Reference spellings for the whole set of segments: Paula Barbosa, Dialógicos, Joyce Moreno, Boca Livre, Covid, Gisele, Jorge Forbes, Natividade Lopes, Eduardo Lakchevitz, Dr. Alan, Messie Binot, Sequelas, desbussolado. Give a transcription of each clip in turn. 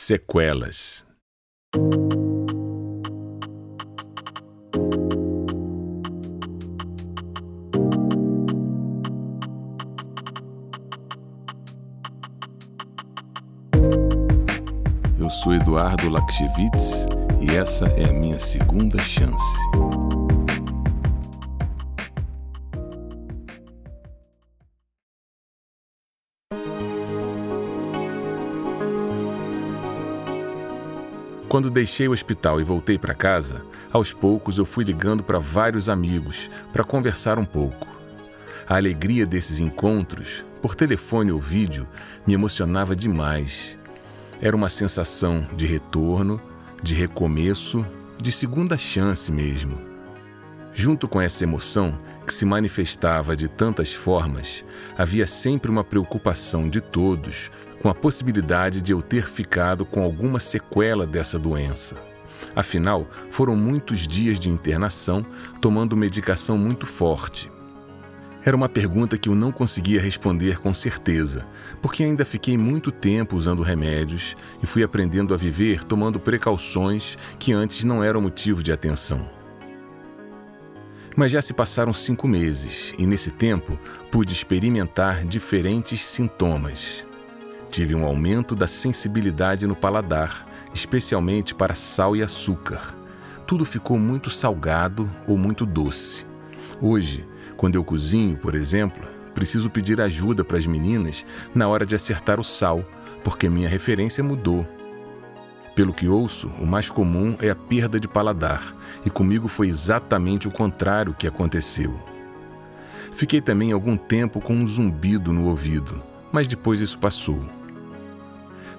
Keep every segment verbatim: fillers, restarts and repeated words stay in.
Sequelas. Eu sou Eduardo Lakchevitz e essa é a minha segunda chance. Quando deixei o hospital e voltei para casa, aos poucos eu fui ligando para vários amigos para conversar um pouco. A alegria desses encontros, por telefone ou vídeo, me emocionava demais. Era uma sensação de retorno, de recomeço, de segunda chance mesmo. Junto com essa emoção, que se manifestava de tantas formas, havia sempre uma preocupação de todos com a possibilidade de eu ter ficado com alguma sequela dessa doença. Afinal, foram muitos dias de internação, tomando medicação muito forte. Era uma pergunta que eu não conseguia responder com certeza, porque ainda fiquei muito tempo usando remédios e fui aprendendo a viver tomando precauções que antes não eram motivo de atenção. Mas já se passaram cinco meses e, nesse tempo, pude experimentar diferentes sintomas. Tive um aumento da sensibilidade no paladar, especialmente para sal e açúcar. Tudo ficou muito salgado ou muito doce. Hoje, quando eu cozinho, por exemplo, preciso pedir ajuda para as meninas na hora de acertar o sal, porque minha referência mudou. Pelo que ouço, o mais comum é a perda de paladar, e comigo foi exatamente o contrário que aconteceu. Fiquei também algum tempo com um zumbido no ouvido, mas depois isso passou.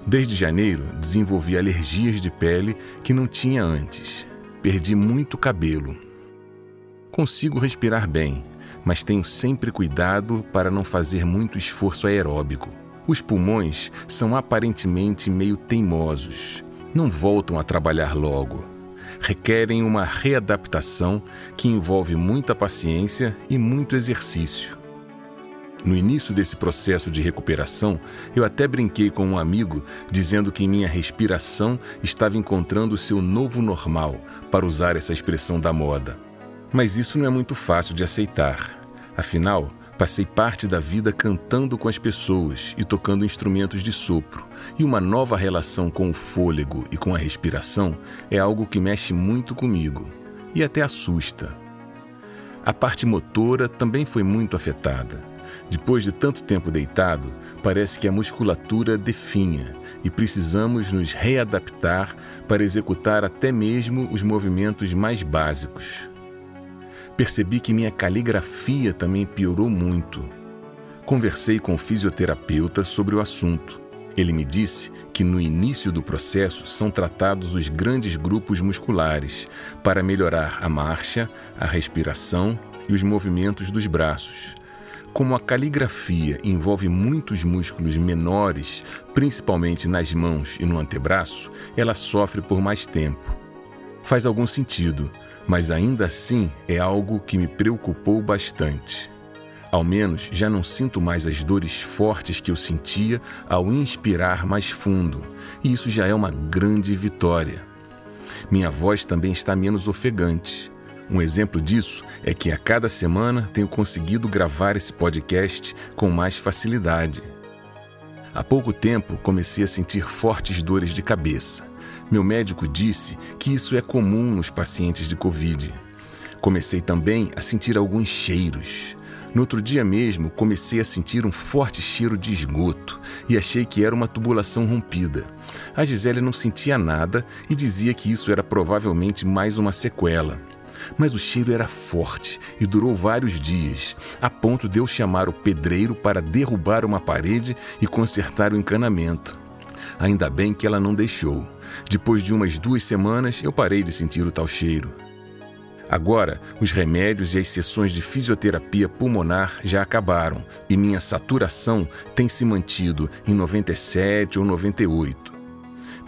Desde janeiro, desenvolvi alergias de pele que não tinha antes. Perdi muito cabelo. Consigo respirar bem, mas tenho sempre cuidado para não fazer muito esforço aeróbico. Os pulmões são aparentemente meio teimosos. Não voltam a trabalhar logo. Requerem uma readaptação que envolve muita paciência e muito exercício. No início desse processo de recuperação, eu até brinquei com um amigo dizendo que minha respiração estava encontrando o seu novo normal, para usar essa expressão da moda. Mas isso não é muito fácil de aceitar. Afinal, passei parte da vida cantando com as pessoas e tocando instrumentos de sopro, e uma nova relação com o fôlego e com a respiração é algo que mexe muito comigo e até assusta. A parte motora também foi muito afetada. Depois de tanto tempo deitado, parece que a musculatura definha e precisamos nos readaptar para executar até mesmo os movimentos mais básicos. Percebi que minha caligrafia também piorou muito. Conversei com o fisioterapeuta sobre o assunto. Ele me disse que no início do processo são tratados os grandes grupos musculares para melhorar a marcha, a respiração e os movimentos dos braços. Como a caligrafia envolve muitos músculos menores, principalmente nas mãos e no antebraço, ela sofre por mais tempo. Faz algum sentido, mas ainda assim é algo que me preocupou bastante. Ao menos já não sinto mais as dores fortes que eu sentia ao inspirar mais fundo, e isso já é uma grande vitória. Minha voz também está menos ofegante. Um exemplo disso é que a cada semana tenho conseguido gravar esse podcast com mais facilidade. Há pouco tempo comecei a sentir fortes dores de cabeça. Meu médico disse que isso é comum nos pacientes de Covid. Comecei também a sentir alguns cheiros. No outro dia mesmo, comecei a sentir um forte cheiro de esgoto e achei que era uma tubulação rompida. A Gisele não sentia nada e dizia que isso era provavelmente mais uma sequela. Mas o cheiro era forte e durou vários dias, a ponto de eu chamar o pedreiro para derrubar uma parede e consertar o encanamento. Ainda bem que ela não deixou. Depois de umas duas semanas, eu parei de sentir o tal cheiro. Agora, os remédios e as sessões de fisioterapia pulmonar já acabaram e minha saturação tem se mantido em noventa e sete ou noventa e oito.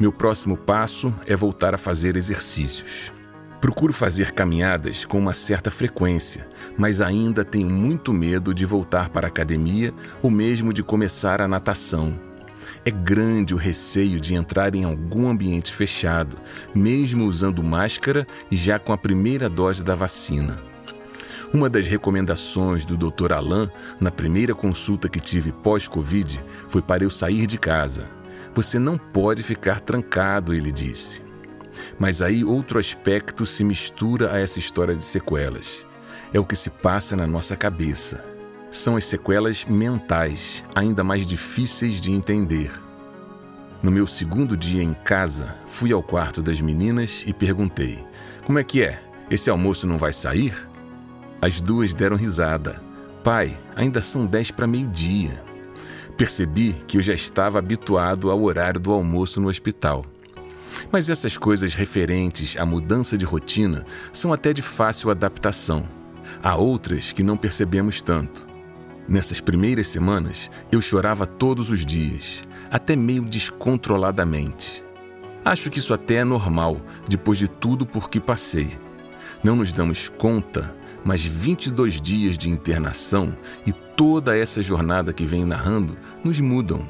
Meu próximo passo é voltar a fazer exercícios. Procuro fazer caminhadas com uma certa frequência, mas ainda tenho muito medo de voltar para a academia ou mesmo de começar a natação. É grande o receio de entrar em algum ambiente fechado, mesmo usando máscara já com a primeira dose da vacina. Uma das recomendações do doutor Alan, na primeira consulta que tive pós-Covid, foi para eu sair de casa. Você não pode ficar trancado, ele disse. Mas aí outro aspecto se mistura a essa história de sequelas. É o que se passa na nossa cabeça. São as sequelas mentais, ainda mais difíceis de entender. No meu segundo dia em casa, fui ao quarto das meninas e perguntei: "Como é que é? Esse almoço não vai sair?" As duas deram risada. "Pai, ainda são dez para meio-dia." Percebi que eu já estava habituado ao horário do almoço no hospital. Mas essas coisas referentes à mudança de rotina são até de fácil adaptação. Há outras que não percebemos tanto. Nessas primeiras semanas, eu chorava todos os dias, até meio descontroladamente. Acho que isso até é normal, depois de tudo por que passei. Não nos damos conta, mas vinte e dois dias de internação e toda essa jornada que venho narrando nos mudam.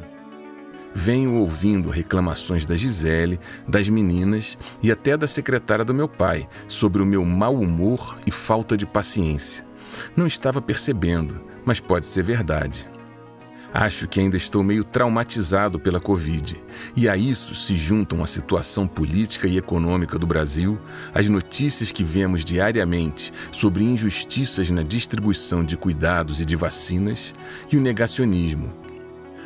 Venho ouvindo reclamações da Gisele, das meninas e até da secretária do meu pai sobre o meu mau humor e falta de paciência. Não estava percebendo, mas pode ser verdade. Acho que ainda estou meio traumatizado pela Covid, e a isso se juntam a situação política e econômica do Brasil, as notícias que vemos diariamente sobre injustiças na distribuição de cuidados e de vacinas, e o negacionismo.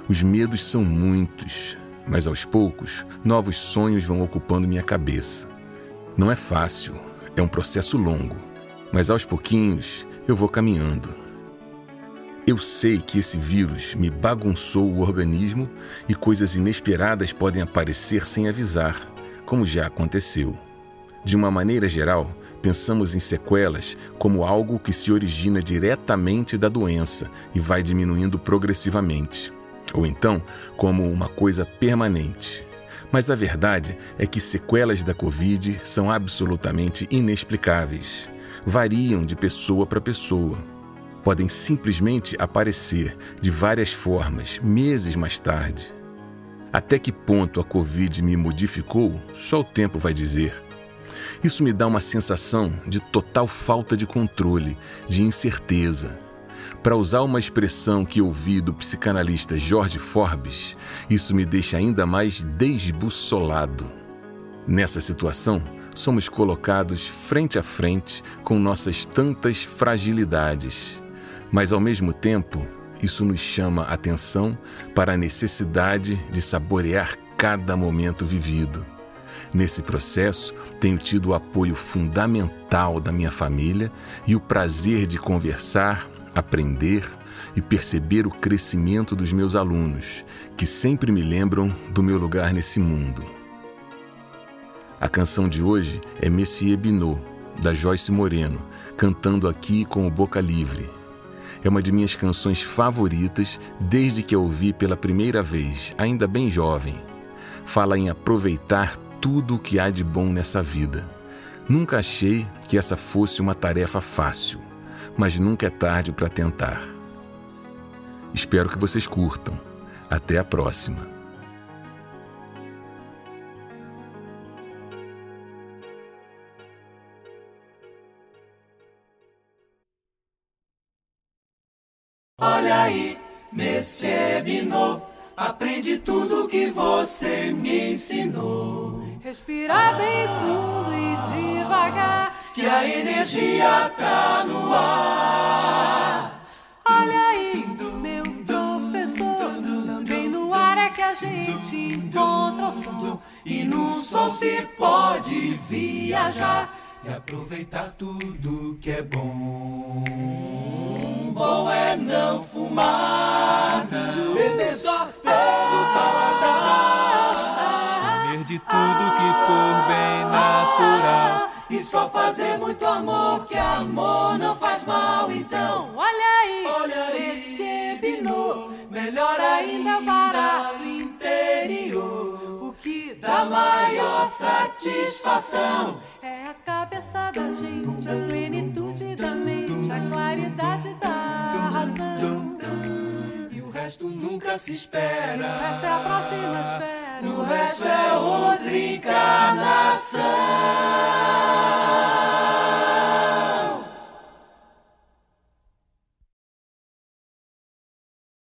Os medos são muitos, mas aos poucos, novos sonhos vão ocupando minha cabeça. Não é fácil, é um processo longo, mas aos pouquinhos eu vou caminhando. Eu sei que esse vírus me bagunçou o organismo e coisas inesperadas podem aparecer sem avisar, como já aconteceu. De uma maneira geral, pensamos em sequelas como algo que se origina diretamente da doença e vai diminuindo progressivamente, ou então como uma coisa permanente. Mas a verdade é que sequelas da Covid são absolutamente inexplicáveis. Variam de pessoa para pessoa. Podem simplesmente aparecer de várias formas, meses mais tarde. Até que ponto a Covid me modificou, só o tempo vai dizer. Isso me dá uma sensação de total falta de controle, de incerteza. Para usar uma expressão que ouvi do psicanalista Jorge Forbes, isso me deixa ainda mais desbussolado. Nessa situação, somos colocados frente a frente com nossas tantas fragilidades. Mas, ao mesmo tempo, isso nos chama a atenção para a necessidade de saborear cada momento vivido. Nesse processo, tenho tido o apoio fundamental da minha família e o prazer de conversar, aprender e perceber o crescimento dos meus alunos, que sempre me lembram do meu lugar nesse mundo. A canção de hoje é Messie Binot, da Joyce Moreno, cantando aqui com o Boca Livre. É uma de minhas canções favoritas desde que a ouvi pela primeira vez, ainda bem jovem. Fala em aproveitar tudo o que há de bom nessa vida. Nunca achei que essa fosse uma tarefa fácil, mas nunca é tarde para tentar. Espero que vocês curtam. Até a próxima. Olha aí, Messie Binot, aprende tudo o que você me ensinou. Respirar bem fundo e devagar, que a energia tá no ar. Olha aí, meu professor, também no ar é que a gente encontra o som. E no som se pode viajar e aproveitar tudo que é bom. Bom é não fumar, não beber só pelo paladar, comer de tudo que for bem natural e só fazer muito amor, que amor não faz mal. Então olha aí, olha aí, Messie Binot, melhor ainda, barato interior. O que dá maior satisfação é a cabeça da gente, a plenitude da mente, a claridade da razão. E o resto nunca nunca se espera. O resto é a próxima esfera. O resto é o